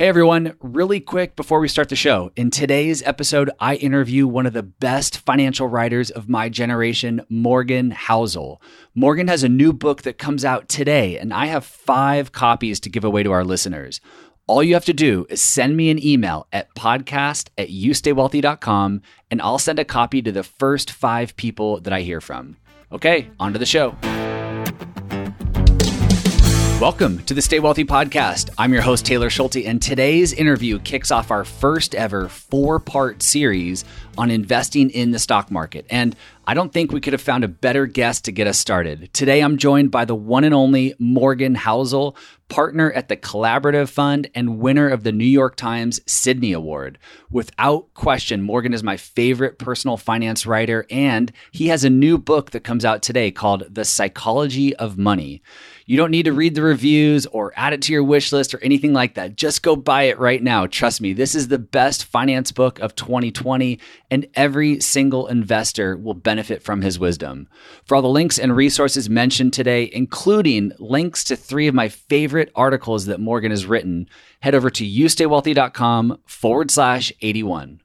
Hey everyone, really quick before we start the show. In today's episode, I interview one of the best financial writers of my generation, Morgan Housel. Morgan has a new book that comes out today, and I have 5 copies to give away to our listeners. All you have to do is send me an email at podcast@youstaywealthy.com, and I'll send a copy to the first 5 people that I hear from. Okay, on to the show. Welcome to the Stay Wealthy Podcast. I'm your host, Taylor Schulte, and today's interview kicks off our first ever 4-part series on investing in the stock market. And I don't think we could have found a better guest to get us started. Today, I'm joined by the one and only Morgan Housel, partner at the Collaborative Fund and winner of the New York Times Sydney Award. Without question, Morgan is my favorite personal finance writer, and he has a new book that comes out today called The Psychology of Money. You don't need to read the reviews or add it to your wish list or anything like that. Just go buy it right now. Trust me, this is the best finance book of 2020, and every single investor will benefit from his wisdom. For all the links and resources mentioned today, including links to 3 of my favorite articles that Morgan has written, head over to youstaywealthy.com/81.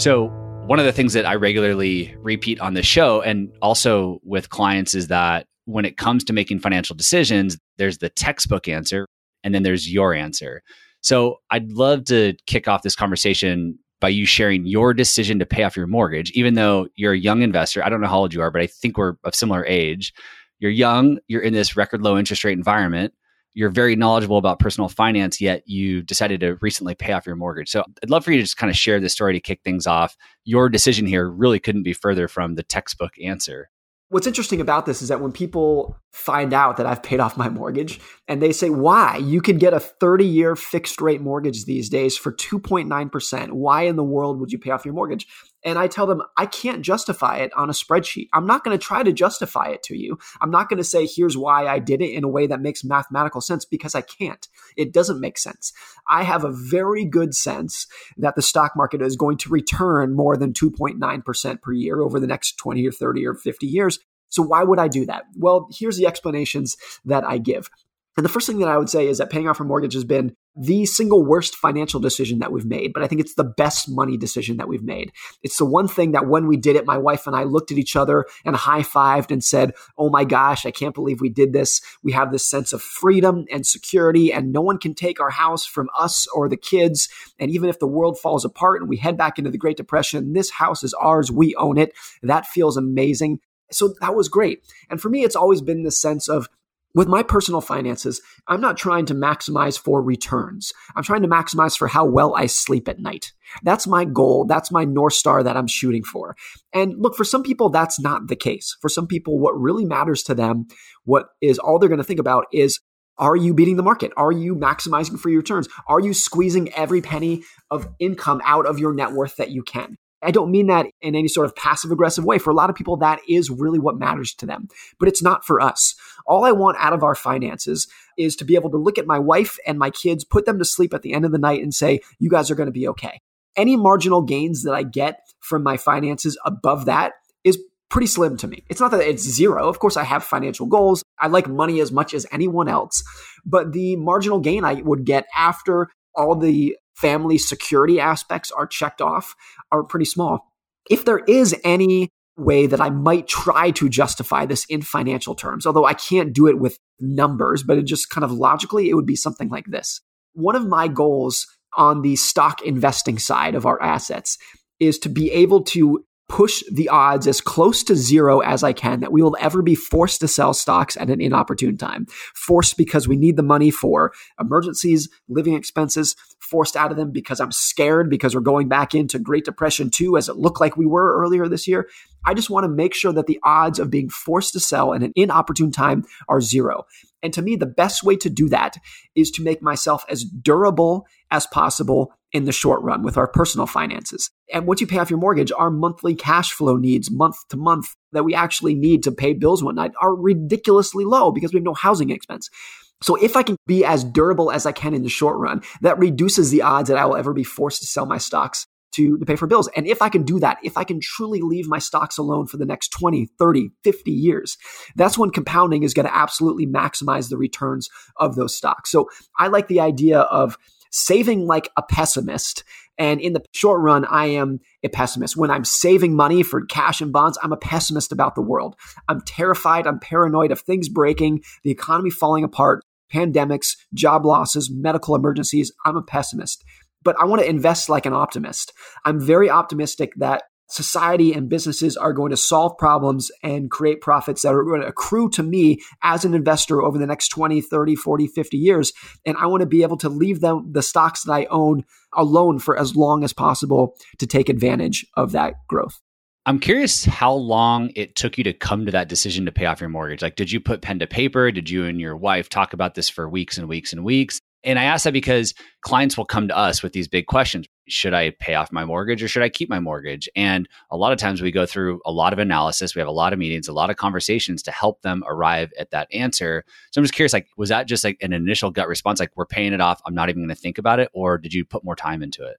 So one of the things that I regularly repeat on the show and also with clients is that when it comes to making financial decisions, there's the textbook answer and then there's your answer. So I'd love to kick off this conversation by you sharing your decision to pay off your mortgage, even though you're a young investor. I don't know how old you are, but I think we're of similar age. You're young, you're in this record low interest rate environment, you're very knowledgeable about personal finance, yet you decided to recently pay off your mortgage. So I'd love for you to just kind of share this story to kick things off. Your decision here really couldn't be further from the textbook answer. What's interesting about this is that when people find out that I've paid off my mortgage and they say, why? You could get a 30-year fixed rate mortgage these days for 2.9%. Why in the world would you pay off your mortgage? And I tell them, I can't justify it on a spreadsheet. I'm not going to try to justify it to you. I'm not going to say, here's why I did it in a way that makes mathematical sense, because I can't. It doesn't make sense. I have a very good sense that the stock market is going to return more than 2.9% per year over the next 20 or 30 or 50 years. So why would I do that? Well, here's the explanations that I give. And the first thing that I would say is that paying off a mortgage has been the single worst financial decision that we've made, but I think it's the best money decision that we've made. It's the one thing that when we did it, my wife and I looked at each other and high-fived and said, oh my gosh, I can't believe we did this. We have this sense of freedom and security, and no one can take our house from us or the kids. And even if the world falls apart and we head back into the Great Depression, this house is ours. We own it. That feels amazing. So that was great. And for me, it's always been this sense of, with my personal finances, I'm not trying to maximize for returns. I'm trying to maximize for how well I sleep at night. That's my goal. That's my North Star that I'm shooting for. And look, for some people, that's not the case. For some people, what really matters to them, what is all they're going to think about is, are you beating the market? Are you maximizing for your returns? Are you squeezing every penny of income out of your net worth that you can? I don't mean that in any sort of passive aggressive way. For a lot of people, that is really what matters to them, but it's not for us. All I want out of our finances is to be able to look at my wife and my kids, put them to sleep at the end of the night and say, you guys are going to be okay. Any marginal gains that I get from my finances above that is pretty slim to me. It's not that it's zero. Of course, I have financial goals. I like money as much as anyone else, but the marginal gain I would get after all the family security aspects are checked off are pretty small. If there is any way that I might try to justify this in financial terms, although I can't do it with numbers, but it just kind of logically, it would be something like this. One of my goals on the stock investing side of our assets is to be able to push the odds as close to zero as I can that we will ever be forced to sell stocks at an inopportune time. Forced because we need the money for emergencies, living expenses, forced out of them because I'm scared because we're going back into Great Depression 2 as it looked like we were earlier this year. I just want to make sure that the odds of being forced to sell at an inopportune time are zero. And to me, the best way to do that is to make myself as durable as possible in the short run with our personal finances. And once you pay off your mortgage, our monthly cash flow needs month to month that we actually need to pay bills one night are ridiculously low because we have no housing expense. So if I can be as durable as I can in the short run, that reduces the odds that I will ever be forced to sell my stocks to pay for bills. And if I can do that, if I can truly leave my stocks alone for the next 20, 30, 50 years, that's when compounding is going to absolutely maximize the returns of those stocks. So I like the idea of saving like a pessimist. And in the short run, I am a pessimist. When I'm saving money for cash and bonds, I'm a pessimist about the world. I'm terrified. I'm paranoid of things breaking, the economy falling apart, pandemics, job losses, medical emergencies. I'm a pessimist. But I want to invest like an optimist. I'm very optimistic that society and businesses are going to solve problems and create profits that are going to accrue to me as an investor over the next 20, 30, 40, 50 years. And I want to be able to leave them, the stocks that I own, alone for as long as possible to take advantage of that growth. I'm curious how long it took you to come to that decision to pay off your mortgage. Like, did you put pen to paper? Did you and your wife talk about this for weeks and weeks and weeks? And I ask that because clients will come to us with these big questions. Should I pay off my mortgage or should I keep my mortgage? And a lot of times we go through a lot of analysis. We have a lot of meetings, a lot of conversations to help them arrive at that answer. So I'm just curious, like, was that just like an initial gut response? Like, we're paying it off. I'm not even going to think about it. Or did you put more time into it?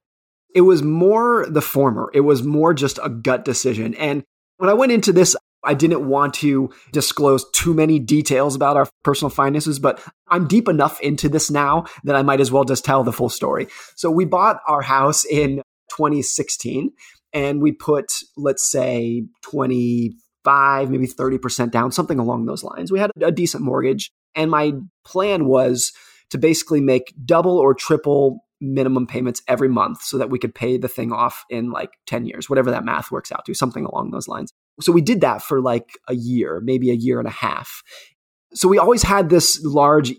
It was more the former. It was more just a gut decision. And when I went into this, I didn't want to disclose too many details about our personal finances, but I'm deep enough into this now that I might as well just tell the full story. So we bought our house in 2016 and we put, let's say, 25, maybe 30% down, something along those lines. We had a decent mortgage and my plan was to basically make double or triple minimum payments every month so that we could pay the thing off in like 10 years, whatever that math works out to, something along those lines. So we did that for like a year, maybe a year and a half. So we always had this large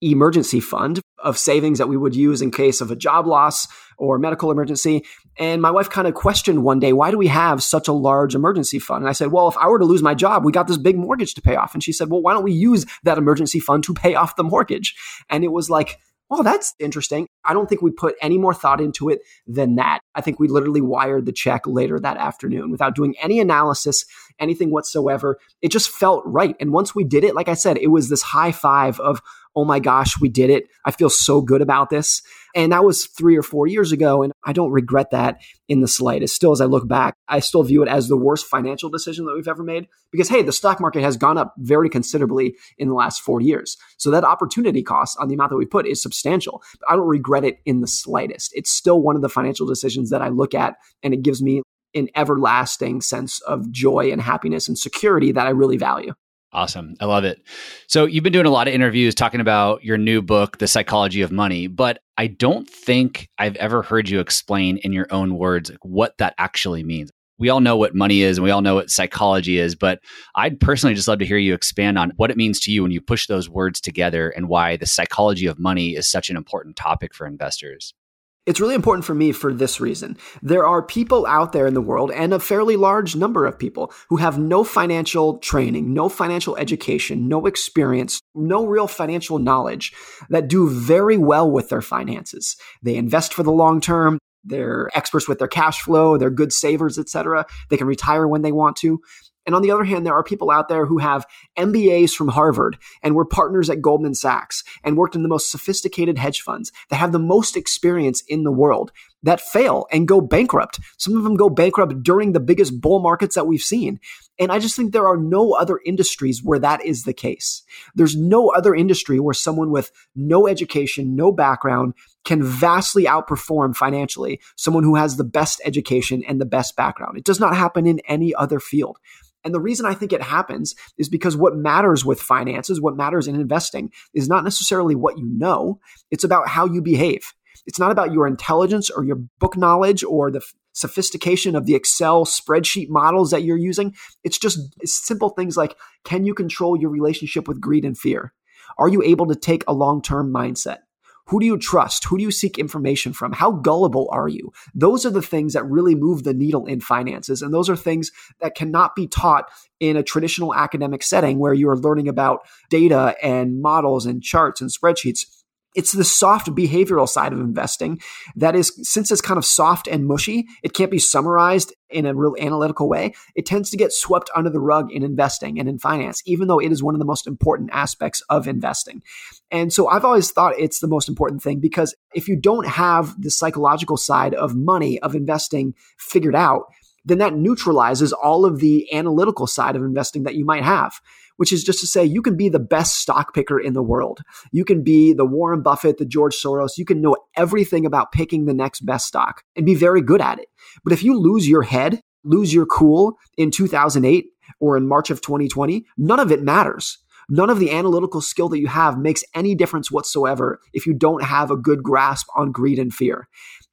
emergency fund of savings that we would use in case of a job loss or medical emergency. And my wife kind of questioned one day, why do we have such a large emergency fund? And I said, well, if I were to lose my job, we got this big mortgage to pay off. And she said, well, why don't we use that emergency fund to pay off the mortgage? And it was like, well, that's interesting. I don't think we put any more thought into it than that. I think we literally wired the check later that afternoon without doing any analysis, anything whatsoever. It just felt right. And once we did it, like I said, it was this high five of, oh my gosh, we did it. I feel so good about this. And that was 3 or 4 years ago. And I don't regret that in the slightest. Still, as I look back, I still view it as the worst financial decision that we've ever made because, hey, the stock market has gone up very considerably in the last 4 years. So that opportunity cost on the amount that we put is substantial. But I don't regret it in the slightest. It's still one of the financial decisions that I look at, and it gives me an everlasting sense of joy and happiness and security that I really value. Awesome. I love it. So you've been doing a lot of interviews talking about your new book, The Psychology of Money, but I don't think I've ever heard you explain in your own words what that actually means. We all know what money is and we all know what psychology is, but I'd personally just love to hear you expand on what it means to you when you push those words together and why the psychology of money is such an important topic for investors. It's really important for me for this reason. There are people out there in the world, and a fairly large number of people, who have no financial training, no financial education, no experience, no real financial knowledge, that do very well with their finances. They invest for the long term. They're experts with their cash flow. They're good savers, etc. They can retire when they want to. And on the other hand, there are people out there who have MBAs from Harvard and were partners at Goldman Sachs and worked in the most sophisticated hedge funds that have the most experience in the world that fail and go bankrupt. Some of them go bankrupt during the biggest bull markets that we've seen. And I just think there are no other industries where that is the case. There's no other industry where someone with no education, no background can vastly outperform financially someone who has the best education and the best background. It does not happen in any other field. And the reason I think it happens is because what matters with finances, what matters in investing, is not necessarily what you know. It's about how you behave. It's not about your intelligence or your book knowledge or the sophistication of the Excel spreadsheet models that you're using. It's just simple things like, can you control your relationship with greed and fear? Are you able to take a long-term mindset? Who do you trust? Who do you seek information from? How gullible are you? Those are the things that really move the needle in finances. And those are things that cannot be taught in a traditional academic setting where you are learning about data and models and charts and spreadsheets. It's the soft behavioral side of investing that is, since it's kind of soft and mushy, it can't be summarized in a real analytical way. It tends to get swept under the rug in investing and in finance, even though it is one of the most important aspects of investing. And so I've always thought it's the most important thing, because if you don't have the psychological side of money, of investing figured out, then that neutralizes all of the analytical side of investing that you might have, which is just to say you can be the best stock picker in the world. You can be the Warren Buffett, the George Soros. You can know everything about picking the next best stock and be very good at it. But if you lose your head, lose your cool in 2008 or in March of 2020, none of it matters. None of the analytical skill that you have makes any difference whatsoever if you don't have a good grasp on greed and fear.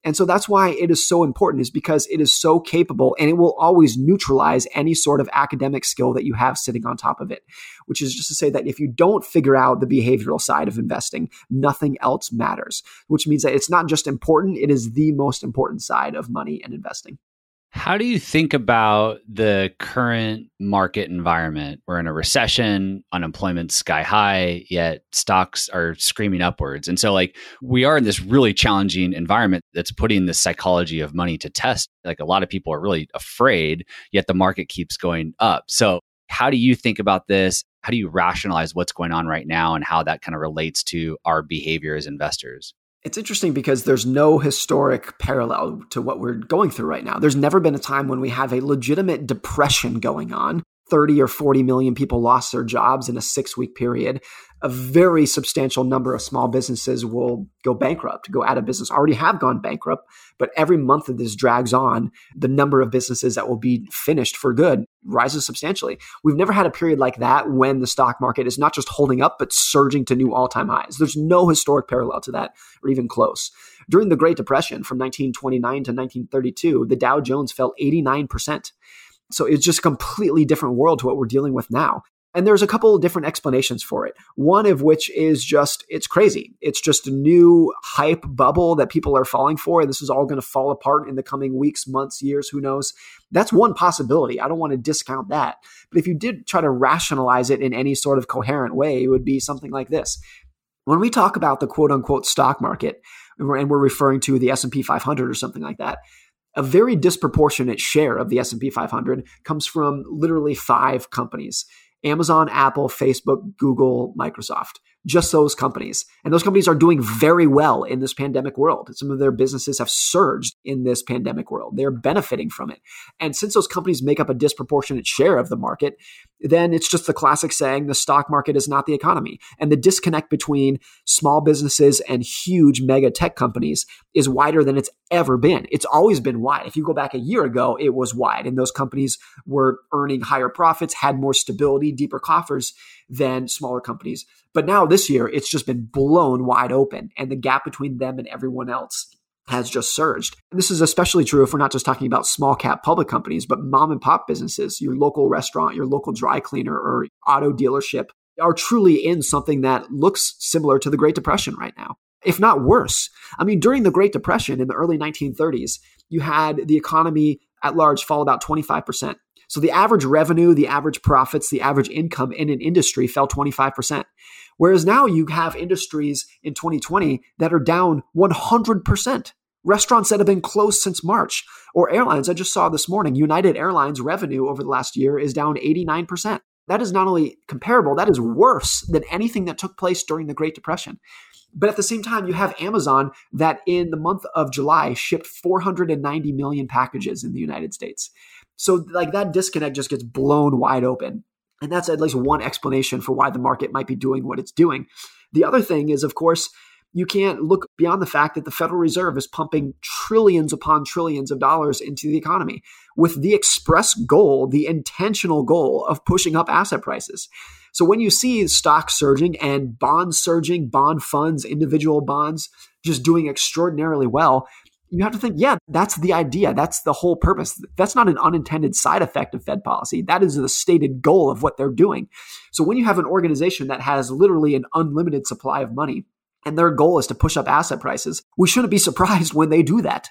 And so that's why it is so important, is because it is so capable, and it will always neutralize any sort of academic skill that you have sitting on top of it, which is just to say that if you don't figure out the behavioral side of investing, nothing else matters, which means that it's not just important, it is the most important side of money and investing. How do you think about the current market environment? We're in a recession, unemployment's sky high, yet stocks are screaming upwards. And so we are in this really challenging environment that's putting the psychology of money to test. A lot of people are really afraid, yet the market keeps going up. So how do you think about this? How do you rationalize what's going on right now and how that kind of relates to our behavior as investors? It's interesting because there's no historic parallel to what we're going through right now. There's never been a time when we have a legitimate depression going on. 30 or 40 million people lost their jobs in a 6-week period. A very substantial number of small businesses will go bankrupt, go out of business, already have gone bankrupt. But every month that this drags on, the number of businesses that will be finished for good rises substantially. We've never had a period like that when the stock market is not just holding up, but surging to new all-time highs. There's no historic parallel to that, or even close. During the Great Depression from 1929 to 1932, the Dow Jones fell 89%. So it's just a completely different world to what we're dealing with now. And there's a couple of different explanations for it. One of which is just, it's crazy. It's just a new hype bubble that people are falling for. And this is all going to fall apart in the coming weeks, months, years, who knows. That's one possibility. I don't want to discount that. But if you did try to rationalize it in any sort of coherent way, it would be something like this. When we talk about the quote unquote stock market, and we're referring to the S&P 500 or something like that, a very disproportionate share of the S&P 500 comes from literally 5 companies. Amazon, Apple, Facebook, Google, Microsoft, just those companies. And those companies are doing very well in this pandemic world. Some of their businesses have surged in this pandemic world. They're benefiting from it. And since those companies make up a disproportionate share of the market, then it's just the classic saying, the stock market is not the economy. And the disconnect between small businesses and huge mega tech companies is wider than it's ever been. It's always been wide. If you go back a year ago, it was wide. And those companies were earning higher profits, had more stability, deeper coffers than smaller companies. But now this year, it's just been blown wide open. And the gap between them and everyone else has just surged. And this is especially true if we're not just talking about small cap public companies, but mom and pop businesses. Your local restaurant, your local dry cleaner, or auto dealership are truly in something that looks similar to the Great Depression right now, if not worse. I mean, during the Great Depression in the early 1930s, you had the economy at large fall about 25%. So the average revenue, the average profits, the average income in an industry fell 25%. Whereas now you have industries in 2020 that are down 100%. Restaurants that have been closed since March, or airlines. I just saw this morning, United Airlines revenue over the last year is down 89%. That is not only comparable, that is worse than anything that took place during the Great Depression. But at the same time, you have Amazon that in the month of July shipped 490 million packages in the United States. So that disconnect just gets blown wide open. And that's at least one explanation for why the market might be doing what it's doing. The other thing is, of course, you can't look beyond the fact that the Federal Reserve is pumping trillions upon trillions of dollars into the economy with the express goal, the intentional goal of pushing up asset prices. So when you see stocks surging and bonds surging, bond funds, individual bonds just doing extraordinarily well, you have to think, yeah, that's the idea. That's the whole purpose. That's not an unintended side effect of Fed policy. That is the stated goal of what they're doing. So when you have an organization that has literally an unlimited supply of money, and their goal is to push up asset prices, we shouldn't be surprised when they do that.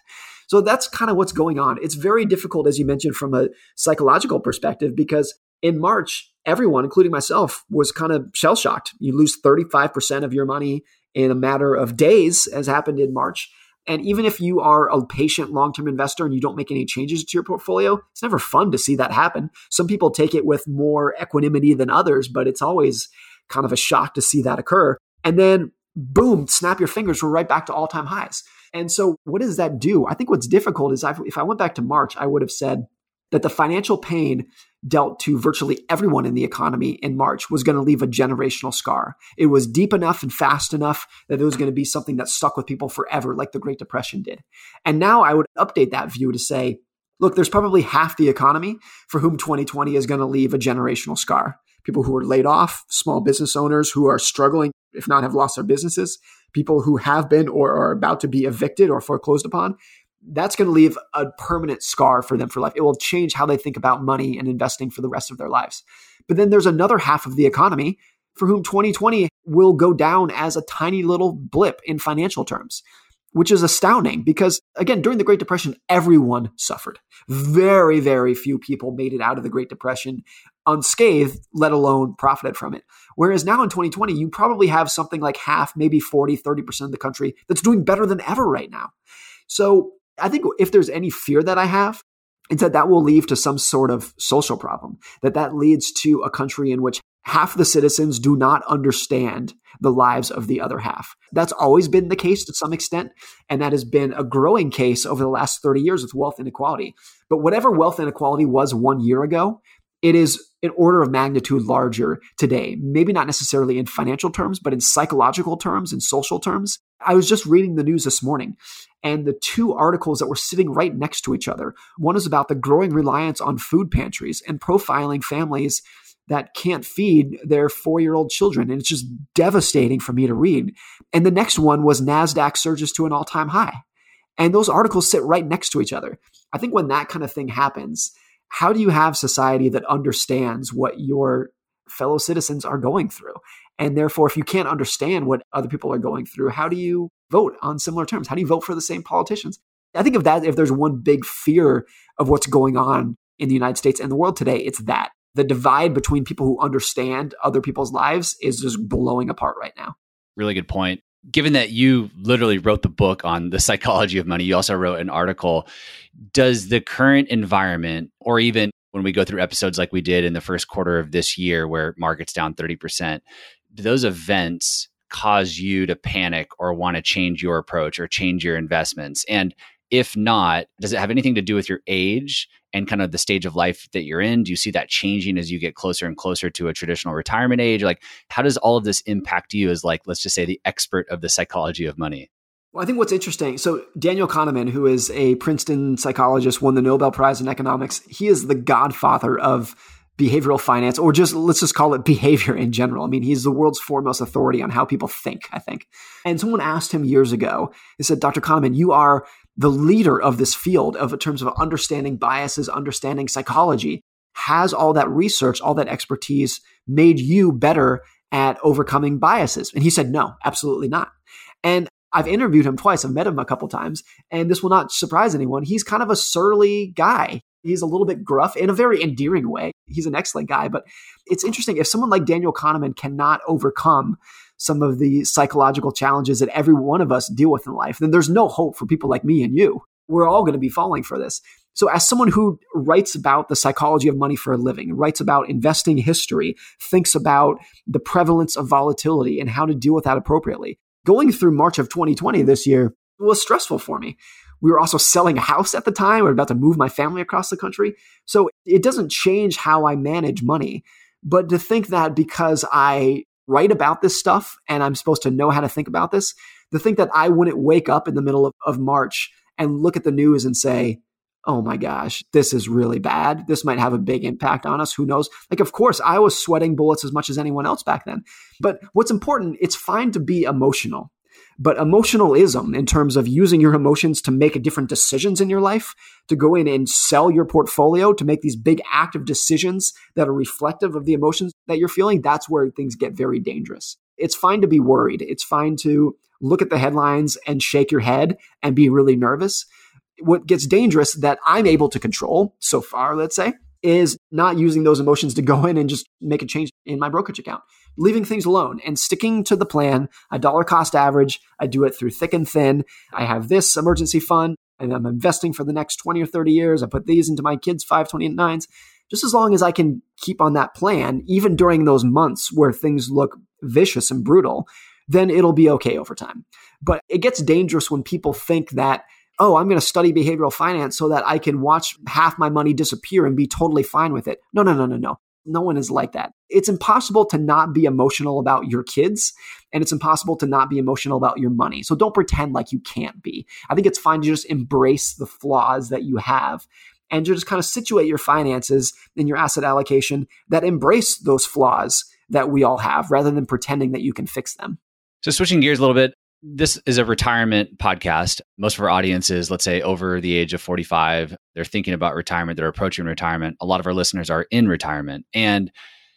So that's kind of what's going on. It's very difficult, as you mentioned, from a psychological perspective, because in March, everyone, including myself, was kind of shell-shocked. You lose 35% of your money in a matter of days, as happened in March. And even if you are a patient long-term investor and you don't make any changes to your portfolio, it's never fun to see that happen. Some people take it with more equanimity than others, but it's always kind of a shock to see that occur. And then boom, snap your fingers, we're right back to all-time highs. And so what does that do? I think what's difficult is if I went back to March, I would have said that the financial pain dealt to virtually everyone in the economy in March was going to leave a generational scar. It was deep enough and fast enough that it was going to be something that stuck with people forever, like the Great Depression did. And now I would update that view to say, look, there's probably half the economy for whom 2020 is going to leave a generational scar. People who are laid off, small business owners who are struggling, if not have lost their businesses, people who have been or are about to be evicted or foreclosed upon. That's going to leave a permanent scar for them for life. It will change how they think about money and investing for the rest of their lives. But then there's another half of the economy for whom 2020 will go down as a tiny little blip in financial terms, which is astounding because, again, during the Great Depression, everyone suffered. Very, very few people made it out of the Great Depression unscathed, let alone profited from it. Whereas now in 2020, you probably have something like half, maybe 30% of the country that's doing better than ever right now. So I think if there's any fear that I have, it's that will lead to some sort of social problem, that leads to a country in which half the citizens do not understand the lives of the other half. That's always been the case to some extent, and that has been a growing case over the last 30 years with wealth inequality. But whatever wealth inequality was 1 year ago, it is an order of magnitude larger today, maybe not necessarily in financial terms, but in psychological terms and social terms. I was just reading the news this morning, and the two articles that were sitting right next to each other, one is about the growing reliance on food pantries and profiling families that can't feed their 4-year-old children. And it's just devastating for me to read. And the next one was NASDAQ surges to an all-time high. And those articles sit right next to each other. I think when that kind of thing happens, how do you have society that understands what your fellow citizens are going through? And therefore, if you can't understand what other people are going through, how do you vote on similar terms? How do you vote for the same politicians? I think if there's one big fear of what's going on in the United States and the world today, it's that. The divide between people who understand other people's lives is just blowing apart right now. Really good point. Given that you literally wrote the book on the psychology of money, you also wrote an article. Does the current environment, or even when we go through episodes like we did in the first quarter of this year where markets down 30%, do those events cause you to panic or want to change your approach or change your investments? And if not, does it have anything to do with your age and kind of the stage of life that you're in? Do you see that changing as you get closer and closer to a traditional retirement age? Like, how does all of this impact you as, like, let's just say, the expert of the psychology of money? Well, I think what's interesting, so Daniel Kahneman, who is a Princeton psychologist, won the Nobel Prize in economics. He is the godfather of behavioral finance, or just let's just call it behavior in general. I mean, he's the world's foremost authority on how people think, I think. And someone asked him years ago, they said, Dr. Kahneman, you are the leader of this field in terms of understanding biases, understanding psychology. Has all that research, all that expertise made you better at overcoming biases? And he said, no, absolutely not. And I've interviewed him twice. I've met him a couple times, and this will not surprise anyone. He's kind of a surly guy. He's a little bit gruff in a very endearing way. He's an excellent guy, but it's interesting. If someone like Daniel Kahneman cannot overcome some of the psychological challenges that every one of us deal with in life, then there's no hope for people like me and you. We're all going to be falling for this. So as someone who writes about the psychology of money for a living, writes about investing history, thinks about the prevalence of volatility and how to deal with that appropriately, going through March of 2020 this year was stressful for me. We were also selling a house at the time. We were about to move my family across the country. So it doesn't change how I manage money. But to think that because I write about this stuff and I'm supposed to know how to think about this, to think that I wouldn't wake up in the middle of March and look at the news and say, oh my gosh, this is really bad. This might have a big impact on us. Who knows? Like, of course, I was sweating bullets as much as anyone else back then. But what's important, it's fine to be emotional. But emotionalism, in terms of using your emotions to make different decisions in your life, to go in and sell your portfolio, to make these big active decisions that are reflective of the emotions that you're feeling, that's where things get very dangerous. It's fine to be worried. It's fine to look at the headlines and shake your head and be really nervous. What gets dangerous that I'm able to control so far, let's say, is not using those emotions to go in and just make a change in my brokerage account, leaving things alone and sticking to the plan. I dollar cost average. I do it through thick and thin. I have this emergency fund and I'm investing for the next 20 or 30 years. I put these into my kids' 529s. Just as long as I can keep on that plan, even during those months where things look vicious and brutal, then it'll be okay over time. But it gets dangerous when people think that, oh, I'm going to study behavioral finance so that I can watch half my money disappear and be totally fine with it. No. No one is like that. It's impossible to not be emotional about your kids, and it's impossible to not be emotional about your money. So don't pretend like you can't be. I think it's fine to just embrace the flaws that you have and to just kind of situate your finances and your asset allocation that embrace those flaws that we all have rather than pretending that you can fix them. So switching gears a little bit, this is a retirement podcast. Most of our audience is, let's say, over the age of 45. They're thinking about retirement. They're approaching retirement. A lot of our listeners are in retirement. And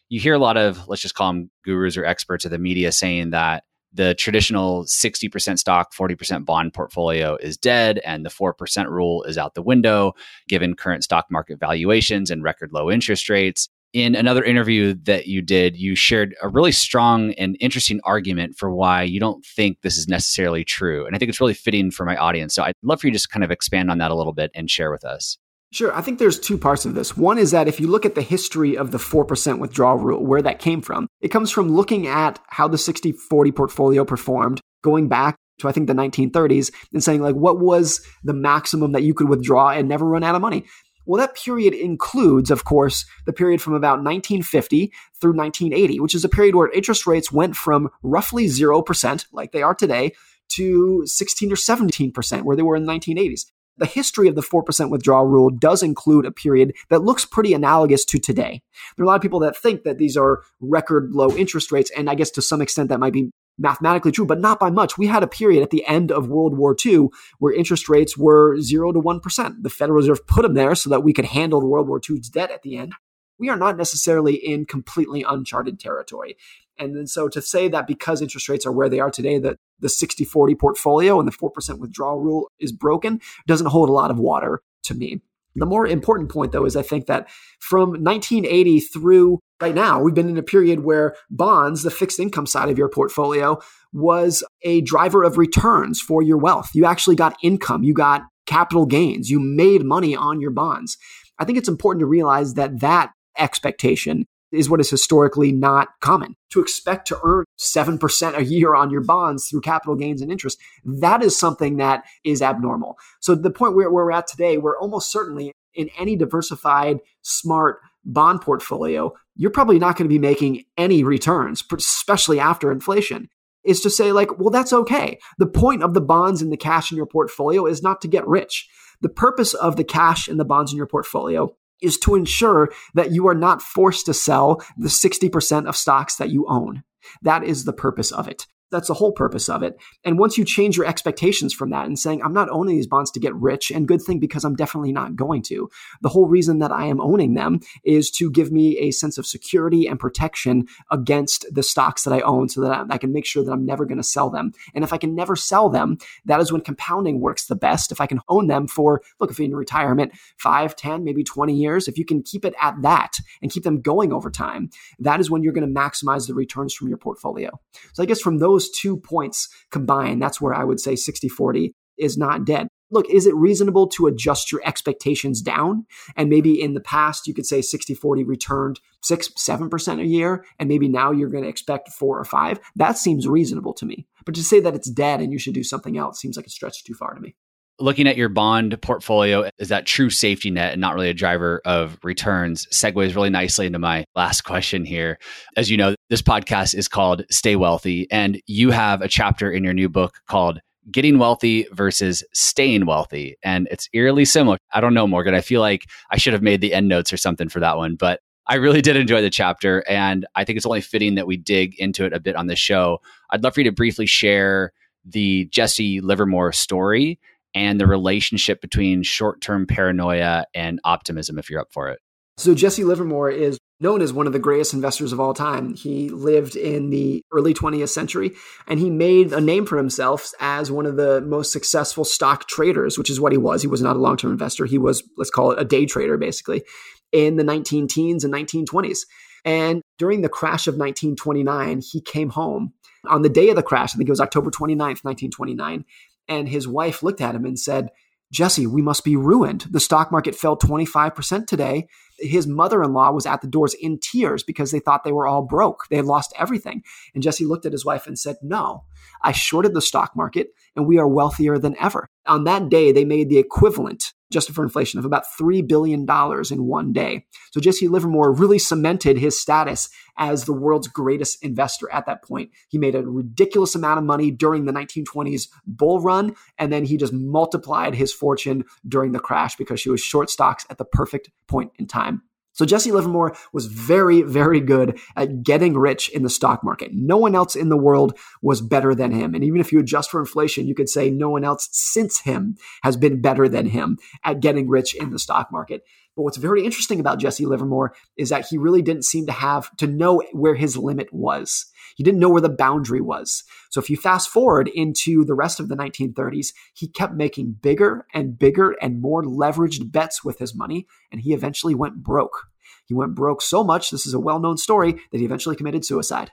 you hear a lot of, let's just call them gurus or experts of the media saying that the traditional 60% stock, 40% bond portfolio is dead and the 4% rule is out the window, given current stock market valuations and record low interest rates. In another interview that you did, you shared a really strong and interesting argument for why you don't think this is necessarily true. And I think it's really fitting for my audience. So I'd love for you to just kind of expand on that a little bit and share with us. Sure. I think there's two parts of this. One is that if you look at the history of the 4% withdrawal rule, where that came from, it comes from looking at how the 60-40 portfolio performed, going back to I think the 1930s and saying like, what was the maximum that you could withdraw and never run out of money? Well, that period includes, of course, the period from about 1950 through 1980, which is a period where interest rates went from roughly 0%, like they are today, to 16 or 17%, where they were in the 1980s. The history of the 4% withdrawal rule does include a period that looks pretty analogous to today. There are a lot of people that think that these are record low interest rates, and I guess to some extent that might be mathematically true, but not by much. We had a period at the end of World War II where interest rates were 0 to 1%. The Federal Reserve put them there so that we could handle the World War II's debt at the end. We are not necessarily in completely uncharted territory. And then so to say that because interest rates are where they are today, that the 60-40 portfolio and the 4% withdrawal rule is broken doesn't hold a lot of water to me. The more important point, though, is I think that from 1980 through right now, we've been in a period where bonds, the fixed income side of your portfolio, was a driver of returns for your wealth. You actually got income. You got capital gains. You made money on your bonds. I think it's important to realize that that expectation is what is historically not common. To expect to earn 7% a year on your bonds through capital gains and interest, that is something that is abnormal. So the point where we're at today, we're almost certainly in any diversified, smart bond portfolio, you're probably not going to be making any returns, especially after inflation, is to say like, well, that's okay. The point of the bonds and the cash in your portfolio is not to get rich. The purpose of the cash and the bonds in your portfolio is to ensure that you are not forced to sell the 60% of stocks that you own. That is the purpose of it. That's the whole purpose of it. And once you change your expectations from that and saying, I'm not owning these bonds to get rich, and good thing because I'm definitely not going to. The whole reason that I am owning them is to give me a sense of security and protection against the stocks that I own so that I can make sure that I'm never going to sell them. And if I can never sell them, that is when compounding works the best. If I can own them for, look, if you're in retirement, 5, 10, maybe 20 years, if you can keep it at that and keep them going over time, that is when you're going to maximize the returns from your portfolio. So I guess from those two points combined, that's where I would say 60-40 is not dead. Look, is it reasonable to adjust your expectations down? And maybe in the past, you could say 60-40 returned 6, 7% a year, and maybe now you're going to expect 4 or 5. That seems reasonable to me. But to say that it's dead and you should do something else seems like a stretch too far to me. Looking at your bond portfolio as that true safety net and not really a driver of returns segues really nicely into my last question here. As you know, this podcast is called Stay Wealthy, and you have a chapter in your new book called Getting Wealthy versus Staying Wealthy. And it's eerily similar. I don't know, Morgan. I feel like I should have made the end notes or something for that one, but I really did enjoy the chapter. And I think it's only fitting that we dig into it a bit on the show. I'd love for you to briefly share the Jesse Livermore story and the relationship between short-term paranoia and optimism, if you're up for it. So Jesse Livermore is known as one of the greatest investors of all time. He lived in the early 20th century, and he made a name for himself as one of the most successful stock traders, which is what he was. He was not a long-term investor. He was, let's call it, a day trader, basically, in the 19-teens and 1920s. And during the crash of 1929, he came home. On the day of the crash, I think it was October 29th, 1929, and his wife looked at him and said, "Jesse, we must be ruined. The stock market fell 25% today." His mother-in-law was at the doors in tears because they thought they were all broke. They had lost everything. And Jesse looked at his wife and said, "No, I shorted the stock market and we are wealthier than ever." On that day, they made the equivalent, adjusted for inflation, of about $3 billion in one day. So Jesse Livermore really cemented his status as the world's greatest investor at that point. He made a ridiculous amount of money during the 1920s bull run, and then he just multiplied his fortune during the crash because he was short stocks at the perfect point in time. So Jesse Livermore was very, very good at getting rich in the stock market. No one else in the world was better than him. And even if you adjust for inflation, you could say no one else since him has been better than him at getting rich in the stock market. But what's very interesting about Jesse Livermore is that he really didn't seem to have to know where his limit was. He didn't know where the boundary was. So if you fast forward into the rest of the 1930s, he kept making bigger and bigger and more leveraged bets with his money, and he eventually went broke. He went broke so much, this is a well-known story, that he eventually committed suicide,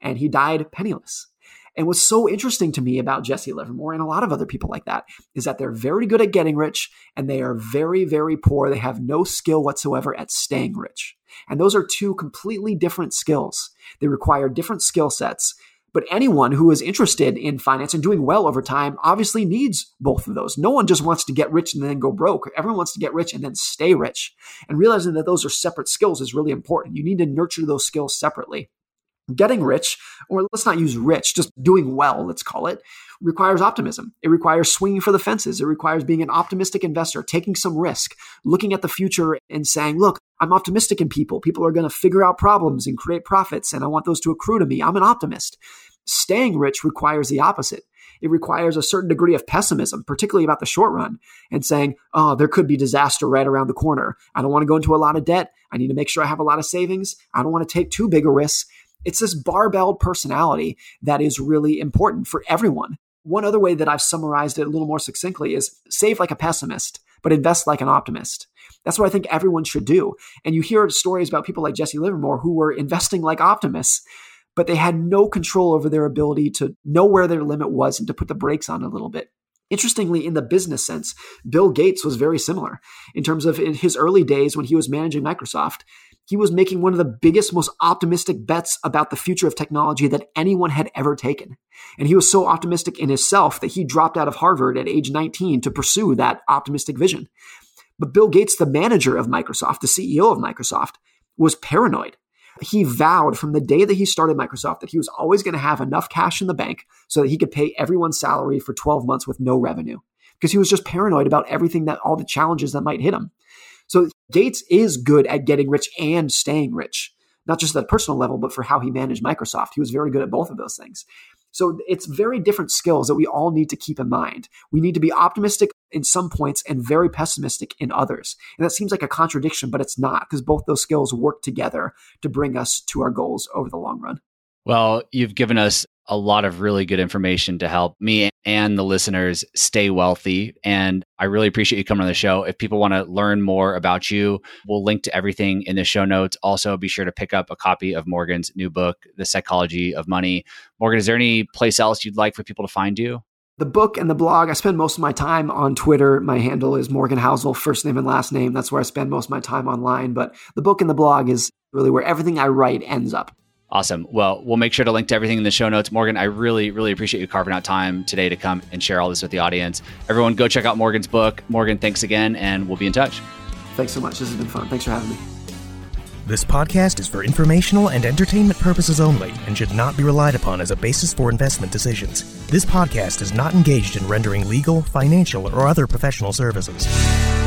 and he died penniless. And what's so interesting to me about Jesse Livermore and a lot of other people like that is that they're very good at getting rich and they are very, very poor. They have no skill whatsoever at staying rich. And those are two completely different skills. They require different skill sets. But anyone who is interested in finance and doing well over time obviously needs both of those. No one just wants to get rich and then go broke. Everyone wants to get rich and then stay rich. And realizing that those are separate skills is really important. You need to nurture those skills separately. Getting rich, or let's not use rich, just doing well, let's call it, requires optimism. It requires swinging for the fences. It requires being an optimistic investor, taking some risk, looking at the future and saying, look, I'm optimistic in people. People are going to figure out problems and create profits, and I want those to accrue to me. I'm an optimist. Staying rich requires the opposite. It requires a certain degree of pessimism, particularly about the short run, and saying, oh, there could be disaster right around the corner. I don't want to go into a lot of debt. I need to make sure I have a lot of savings. I don't want to take too big a risk. It's this barbell personality that is really important for everyone. One other way that I've summarized it a little more succinctly is save like a pessimist, but invest like an optimist. That's what I think everyone should do. And you hear stories about people like Jesse Livermore who were investing like optimists, but they had no control over their ability to know where their limit was and to put the brakes on a little bit. Interestingly, in the business sense, Bill Gates was very similar in terms of in his early days when he was managing Microsoft. He was making one of the biggest, most optimistic bets about the future of technology that anyone had ever taken. And he was so optimistic in himself that he dropped out of Harvard at age 19 to pursue that optimistic vision. But Bill Gates, the manager of Microsoft, the CEO of Microsoft, was paranoid. He vowed from the day that he started Microsoft that he was always going to have enough cash in the bank so that he could pay everyone's salary for 12 months with no revenue, because he was just paranoid about everything, that all the challenges that might hit him. So Gates is good at getting rich and staying rich, not just at a personal level, but for how he managed Microsoft. He was very good at both of those things. So it's very different skills that we all need to keep in mind. We need to be optimistic in some points and very pessimistic in others. And that seems like a contradiction, but it's not, because both those skills work together to bring us to our goals over the long run. Well, you've given us a lot of really good information to help me and the listeners stay wealthy. And I really appreciate you coming on the show. If people want to learn more about you, we'll link to everything in the show notes. Also, be sure to pick up a copy of Morgan's new book, The Psychology of Money. Morgan, is there any place else you'd like for people to find you? The book and the blog, I spend most of my time on Twitter. My handle is Morgan Housel, first name and last name. That's where I spend most of my time online. But the book and the blog is really where everything I write ends up. Awesome. Well, we'll make sure to link to everything in the show notes. Morgan, I really, really appreciate you carving out time today to come and share all this with the audience. Everyone, go check out Morgan's book. Morgan, thanks again, and we'll be in touch. Thanks so much. This has been fun. Thanks for having me. This podcast is for informational and entertainment purposes only and should not be relied upon as a basis for investment decisions. This podcast is not engaged in rendering legal, financial, or other professional services.